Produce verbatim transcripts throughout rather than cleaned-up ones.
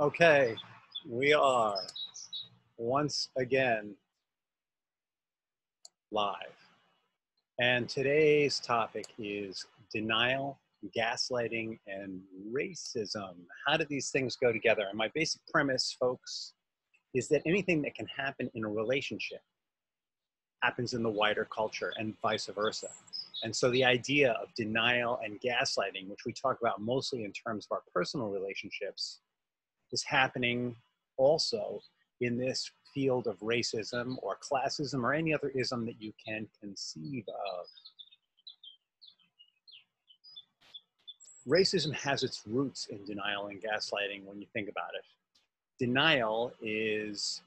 Okay, we are once again live. And today's topic is denial, gaslighting, and racism. How do these things go together? And my basic premise, folks, is that anything that can happen in a relationship happens in the wider culture and vice versa. And so the idea of denial and gaslighting, which we talk about mostly in terms of our personal relationships, is happening also in this field of racism or classism or any other ism that you can conceive of. Racism has its roots in denial and gaslighting when you think about it. Denial is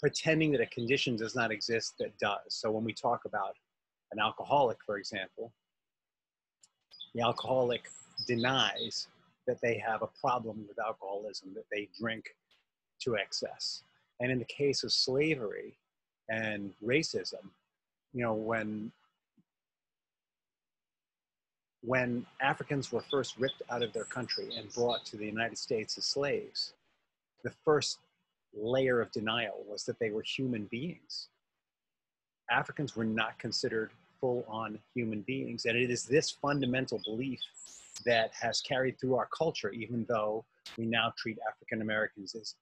pretending that a condition does not exist that does. So when we talk about an alcoholic, for example, the alcoholic denies that they have a problem with alcoholism, that they drink to excess. And in the case of slavery and racism, you know, when, when Africans were first ripped out of their country and brought to the United States as slaves, the first layer of denial was that they were human beings. Africans were not considered full-on human beings. And it is this fundamental belief that has carried through our culture, even though we now treat African Americans as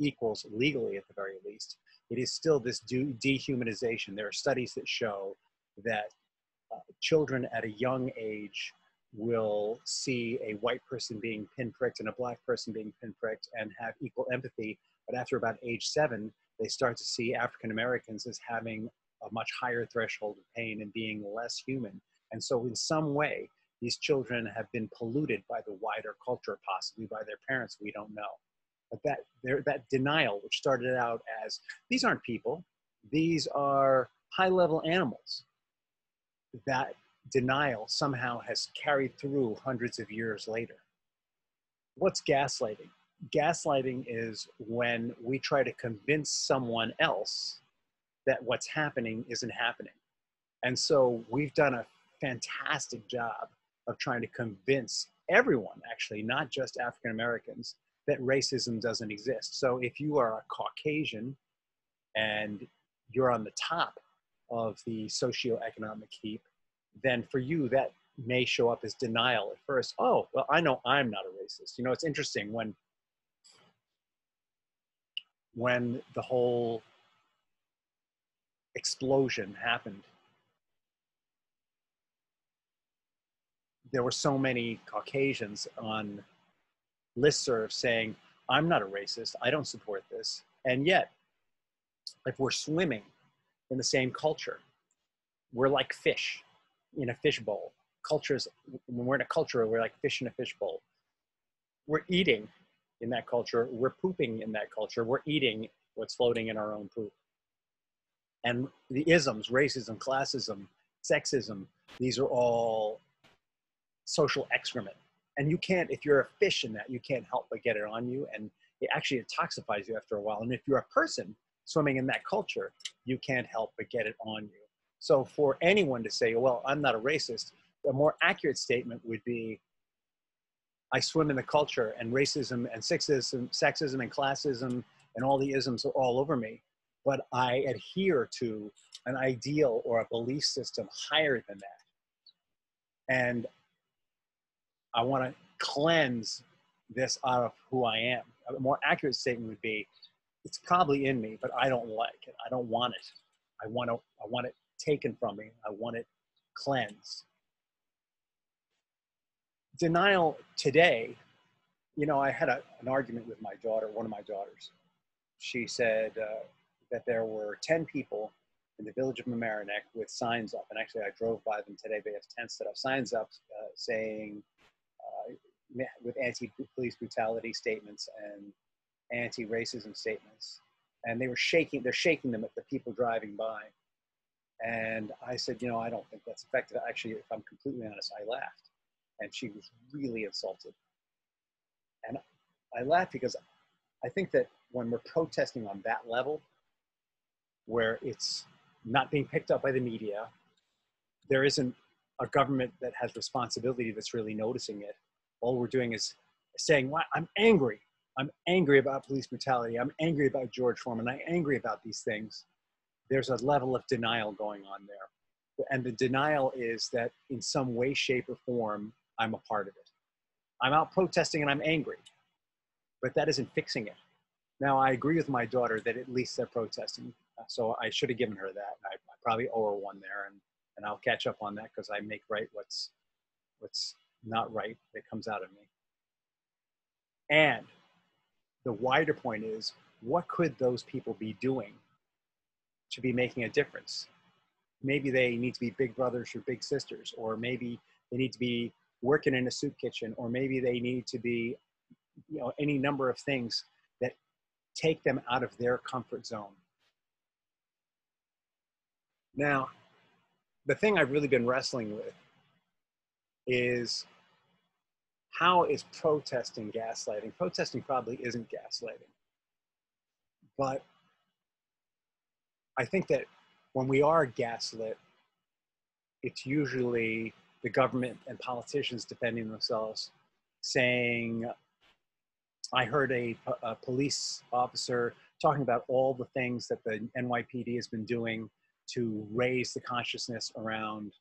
equals legally at the very least. It is still this dehumanization. There are studies that show that uh, children at a young age will see a white person being pinpricked and a black person being pinpricked and have equal empathy. But after about age seven, they start to see African Americans as having a much higher threshold of pain and being less human. And so in some way, these children have been polluted by the wider culture, possibly by their parents, we don't know. But that, there, that denial, which started out as, these aren't people, these are high-level animals, that denial somehow has carried through hundreds of years later. What's gaslighting? Gaslighting is when we try to convince someone else that what's happening isn't happening. And so we've done a fantastic job of trying to convince everyone, actually, not just African Americans, that racism doesn't exist. So if you are a Caucasian and you're on the top of the socioeconomic heap, then for you that may show up as denial at first. Oh, well, I know I'm not a racist. You know, it's interesting when, when the whole explosion happened, there were so many Caucasians on listserv saying, I'm not a racist, I don't support this. And yet, if we're swimming in the same culture, we're like fish in a fishbowl. Cultures, when we're in a culture, we're like fish in a fishbowl. We're eating in that culture, we're pooping in that culture, we're eating what's floating in our own poop. And the isms, racism, classism, sexism, these are all social excrement. And you can't, if you're a fish in that, you can't help but get it on you. And it actually toxifies you after a while. And if you're a person swimming in that culture, you can't help but get it on you. So for anyone to say, well, I'm not a racist, a more accurate statement would be, I swim in the culture and racism and sexism, sexism and classism and all the isms are all over me, but I adhere to an ideal or a belief system higher than that. And I want to cleanse this out of who I am. A more accurate statement would be, it's probably in me, but I don't like it. I don't want it. I want to, I want it taken from me. I want it cleansed. Denial today, you know, I had a, an argument with my daughter, one of my daughters. She said uh, that there were ten people in the village of Mamaronek with signs up. And actually I drove by them today. They have tents that have signs up uh, saying, with anti-police brutality statements and anti-racism statements. And they were shaking, they're shaking them at the people driving by. And I said, you know, I don't think that's effective. Actually, if I'm completely honest, I laughed. And she was really insulted. And I laughed because I think that when we're protesting on that level, where it's not being picked up by the media, there isn't a government that has responsibility that's really noticing it. All we're doing is saying, well, I'm angry. I'm angry about police brutality. I'm angry about George Foreman. I'm angry about these things. There's a level of denial going on there. And the denial is that in some way, shape, or form, I'm a part of it. I'm out protesting and I'm angry, but that isn't fixing it. Now, I agree with my daughter that at least they're protesting, so I should have given her that. I, I probably owe her one there, and, and I'll catch up on that because I make right what's, what's not right that comes out of me. And the wider point is, what could those people be doing to be making a difference? Maybe they need to be big brothers or big sisters, or maybe they need to be working in a soup kitchen, or maybe they need to be, you know, any number of things that take them out of their comfort zone. Now, the thing I've really been wrestling with is, how is protesting gaslighting? Protesting probably isn't gaslighting. But I think that when we are gaslit, it's usually the government and politicians defending themselves, saying, I heard a, a police officer talking about all the things that the N Y P D has been doing to raise the consciousness around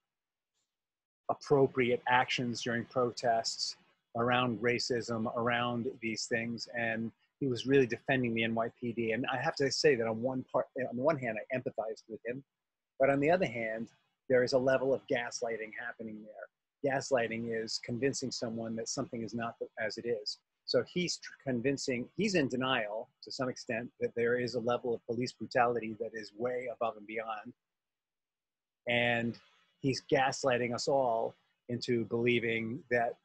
appropriate actions during protests, around racism, around these things, and he was really defending the N Y P D. And I have to say that on one part, on the one hand, I empathized with him, but on the other hand, there is a level of gaslighting happening there. Gaslighting is convincing someone that something is not as it is. So he's convincing, he's in denial to some extent that there is a level of police brutality that is way above and beyond. And he's gaslighting us all into believing that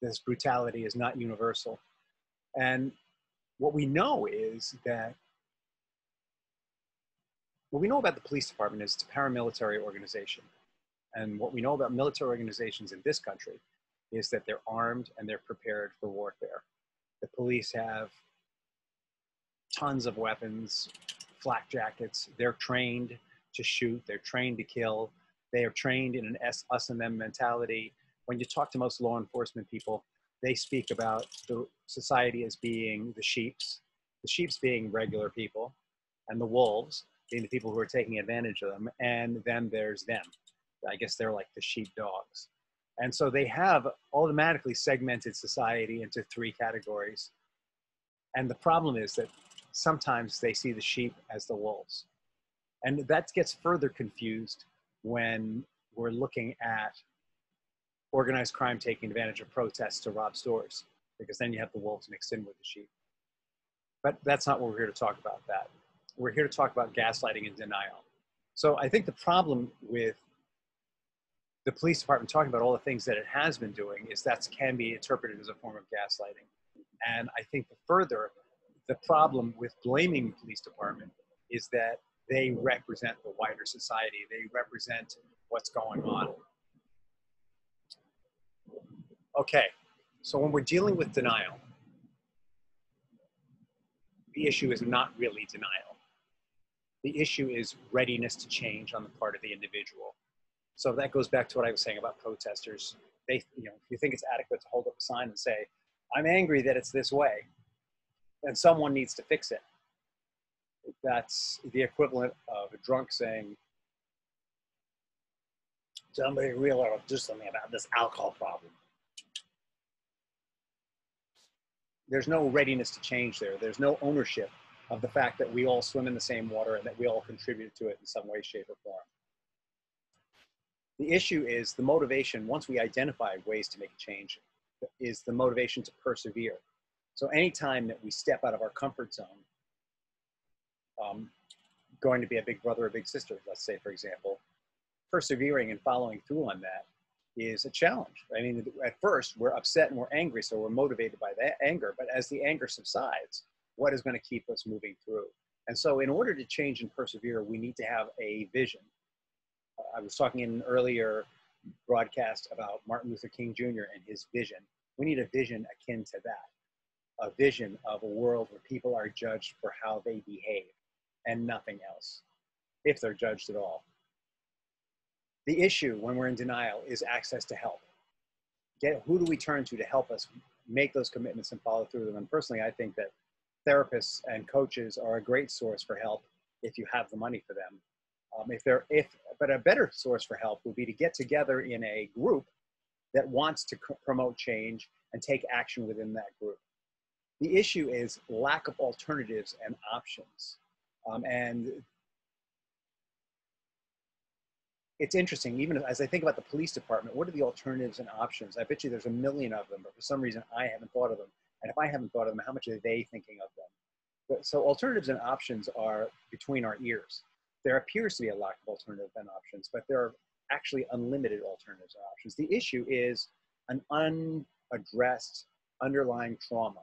this brutality is not universal. And what we know is that, what we know about the police department is it's a paramilitary organization. And what we know about military organizations in this country is that they're armed and they're prepared for warfare. The police have tons of weapons, flak jackets. They're trained to shoot. They're trained to kill. They are trained in an us and them mentality. When you talk to most law enforcement people, they speak about the society as being the sheeps, the sheeps being regular people, and the wolves being the people who are taking advantage of them, and then there's them. I guess they're like the sheep dogs. And so they have automatically segmented society into three categories. And the problem is that sometimes they see the sheep as the wolves. And that gets further confused when we're looking at organized crime taking advantage of protests to rob stores, because then you have the wolves mixed in with the sheep. But that's not what we're here to talk about that. We're here to talk about gaslighting and denial. So I think the problem with the police department talking about all the things that it has been doing is that can be interpreted as a form of gaslighting. And I think the further, the problem with blaming the police department is that they represent the wider society. They represent what's going on. Okay, so when we're dealing with denial, the issue is not really denial. The issue is readiness to change on the part of the individual. So that goes back to what I was saying about protesters. They, you know, if you think it's adequate to hold up a sign and say, I'm angry that it's this way, and someone needs to fix it. That's the equivalent of a drunk saying, somebody real or do something about this alcohol problem. There's no readiness to change there. There's no ownership of the fact that we all swim in the same water and that we all contribute to it in some way, shape, or form. The issue is the motivation, once we identify ways to make a change, is the motivation to persevere. So anytime that we step out of our comfort zone, um, going to be a big brother or big sister, let's say, for example, persevering and following through on that is a challenge. I mean, at first we're upset and we're angry, so we're motivated by that anger, but as the anger subsides, what is going to keep us moving through? And so in order to change and persevere, we need to have a vision. I was talking in an earlier broadcast about Martin Luther King Junior and his vision. We need a vision akin to that, a vision of a world where people are judged for how they behave and nothing else, if they're judged at all. The issue when we're in denial is access to help. Get, who do we turn to to help us make those commitments and follow through them. And personally, I think that therapists and coaches are a great source for help if you have the money for them. Um, if they're, if, but a better source for help would be to get together in a group that wants to c- promote change and take action within that group. The issue is lack of alternatives and options. Um, and it's interesting, even as I think about the police department, what are the alternatives and options? I bet you there's a million of them, but for some reason I haven't thought of them. And if I haven't thought of them, how much are they thinking of them? But, so alternatives and options are between our ears. There appears to be a lack of alternatives and options, but there are actually unlimited alternatives and options. The issue is an unaddressed underlying trauma.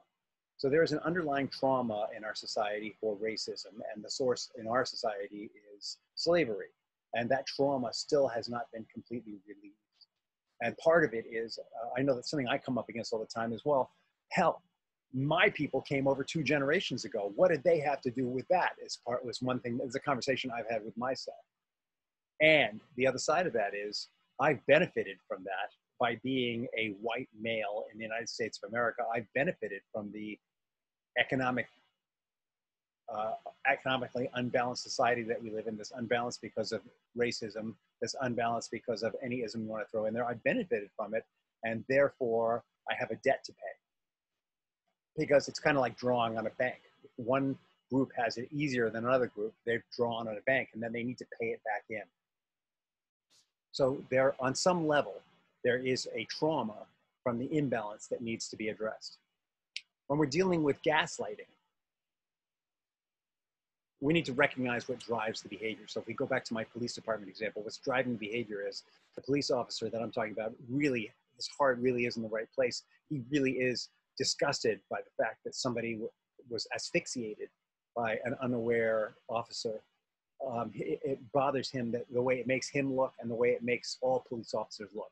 So there is an underlying trauma in our society for racism, and the source in our society is slavery. And that trauma still has not been completely relieved. And part of it is, uh, I know that's something I come up against all the time as well. Hell, my people came over two generations ago. What did they have to do with that? As part was one thing, it's a conversation I've had with myself. And the other side of that is, I've benefited from that by being a white male in the United States of America. I've benefited from the economic, uh, economically unbalanced society that we live in, this unbalanced because of racism, this unbalanced because of any ism you want to throw in there. I've benefited from it, and therefore I have a debt to pay. Because it's kind of like drawing on a bank. If one group has it easier than another group, they've drawn on a bank, and then they need to pay it back in. So there, on some level, there is a trauma from the imbalance that needs to be addressed. When we're dealing with gaslighting, we need to recognize what drives the behavior. So if we go back to my police department example, what's driving behavior is the police officer that I'm talking about really, his heart really is in the right place. He really is disgusted by the fact that somebody w- was asphyxiated by an unaware officer. Um, it, it bothers him that the way it makes him look and the way it makes all police officers look.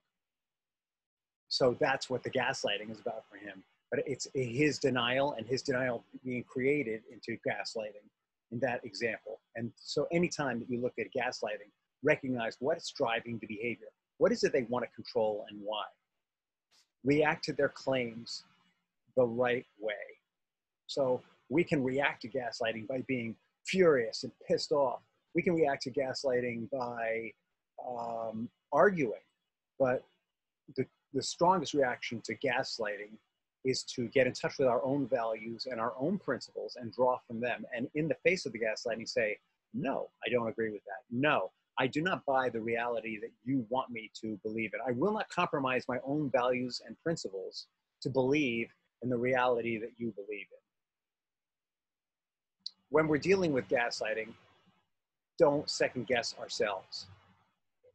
So that's what the gaslighting is about for him. But it's his denial and his denial being created into gaslighting in that example. And so anytime that you look at gaslighting, recognize what's driving the behavior. What is it they want to control and why? React to their claims the right way. So we can react to gaslighting by being furious and pissed off. We can react to gaslighting by um, arguing, but the, the strongest reaction to gaslighting is to get in touch with our own values and our own principles and draw from them. And in the face of the gaslighting, say, no, I don't agree with that. No, I do not buy the reality that you want me to believe in. I will not compromise my own values and principles to believe and the reality that you believe in. When we're dealing with gaslighting, don't second guess ourselves.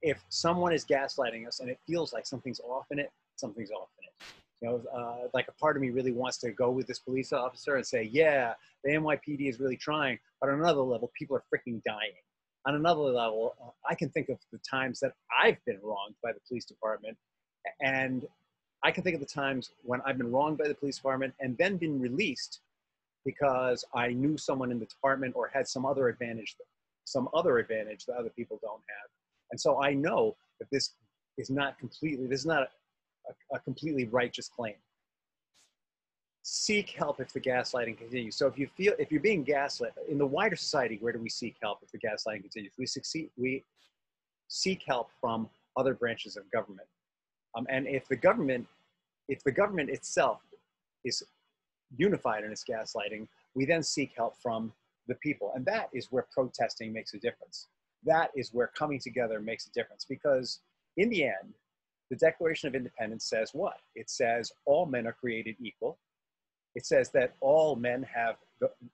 If someone is gaslighting us and it feels like something's off in it, something's off in it. You know, uh, like a part of me really wants to go with this police officer and say, yeah, the N Y P D is really trying, but on another level, people are freaking dying. On another level, uh, I can think of the times that I've been wronged by the police department, and I can think of the times when I've been wronged by the police department and then been released because I knew someone in the department or had some other advantage, some other advantage that other people don't have. And so I know that this is not completely, this is not a, a completely righteous claim. Seek help if the gaslighting continues. So if you feel, if you're being gaslit, in the wider society, where do we seek help if the gaslighting continues? We succeed, we seek help from other branches of government. Um, and if the government, if the government itself is unified in its gaslighting, we then seek help from the people. And that is where protesting makes a difference. That is where coming together makes a difference. Because in the end, the Declaration of Independence says what? It says all men are created equal. It says that all men have,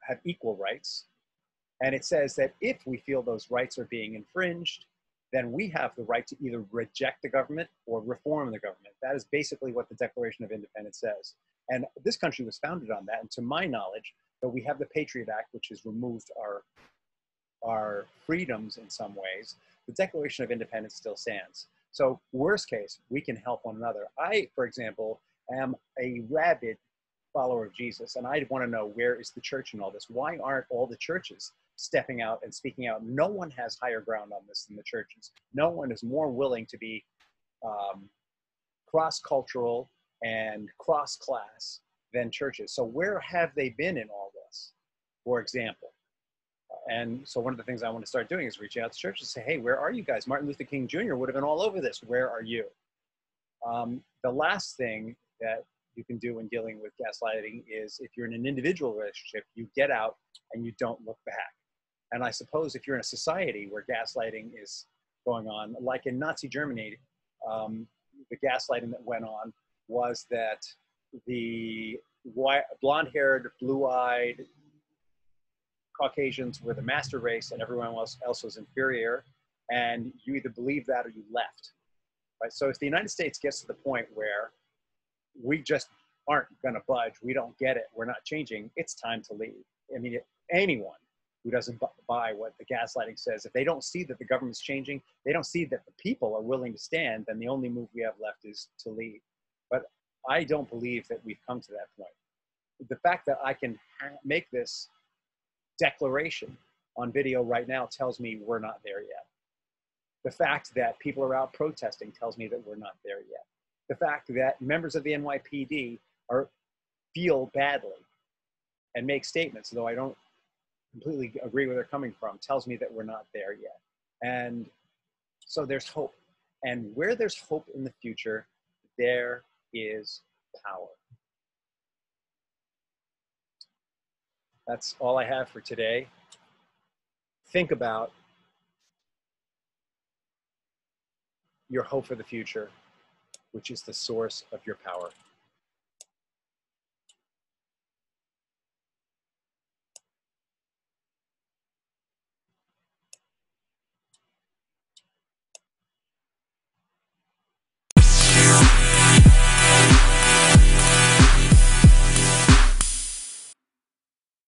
have equal rights. And it says that if we feel those rights are being infringed, then we have the right to either reject the government or reform the government. That is basically what the Declaration of Independence says. And this country was founded on that. And to my knowledge, though we have the Patriot Act, which has removed our, our freedoms in some ways, the Declaration of Independence still stands. So worst case, we can help one another. I, for example, am a rabid follower of Jesus, and I want to know, where is the church in all this? Why aren't all the churches stepping out and speaking out? No one has higher ground on this than the churches. No one is more willing to be um, cross-cultural and cross-class than churches. So where have they been in all this, for example? And so one of the things I want to start doing is reaching out to churches and say, hey, where are you guys? Martin Luther King Junior would have been all over this. Where are you? Um, the last thing that you can do when dealing with gaslighting is, if you're in an individual relationship, you get out and you don't look back. And I suppose if you're in a society where gaslighting is going on, like in Nazi Germany, um, the gaslighting that went on was that the white, blonde-haired, blue-eyed Caucasians were the master race and everyone else, else was inferior, and you either believed that or you left. Right? So if the United States gets to the point where we just aren't going to budge, we don't get it, we're not changing, it's time to leave. I mean, anyone who doesn't buy what the gaslighting says, if they don't see that the government's changing, they don't see that the people are willing to stand, then the only move we have left is to leave. But I don't believe that we've come to that point. The fact that I can ha make this declaration on video right now tells me we're not there yet. The fact that people are out protesting tells me that we're not there yet. The fact that members of the N Y P D are, feel badly and make statements, though I don't completely agree where they're coming from, tells me that we're not there yet. And so there's hope. And where there's hope in the future, there is power. That's all I have for today. Think about your hope for the future, which is the source of your power.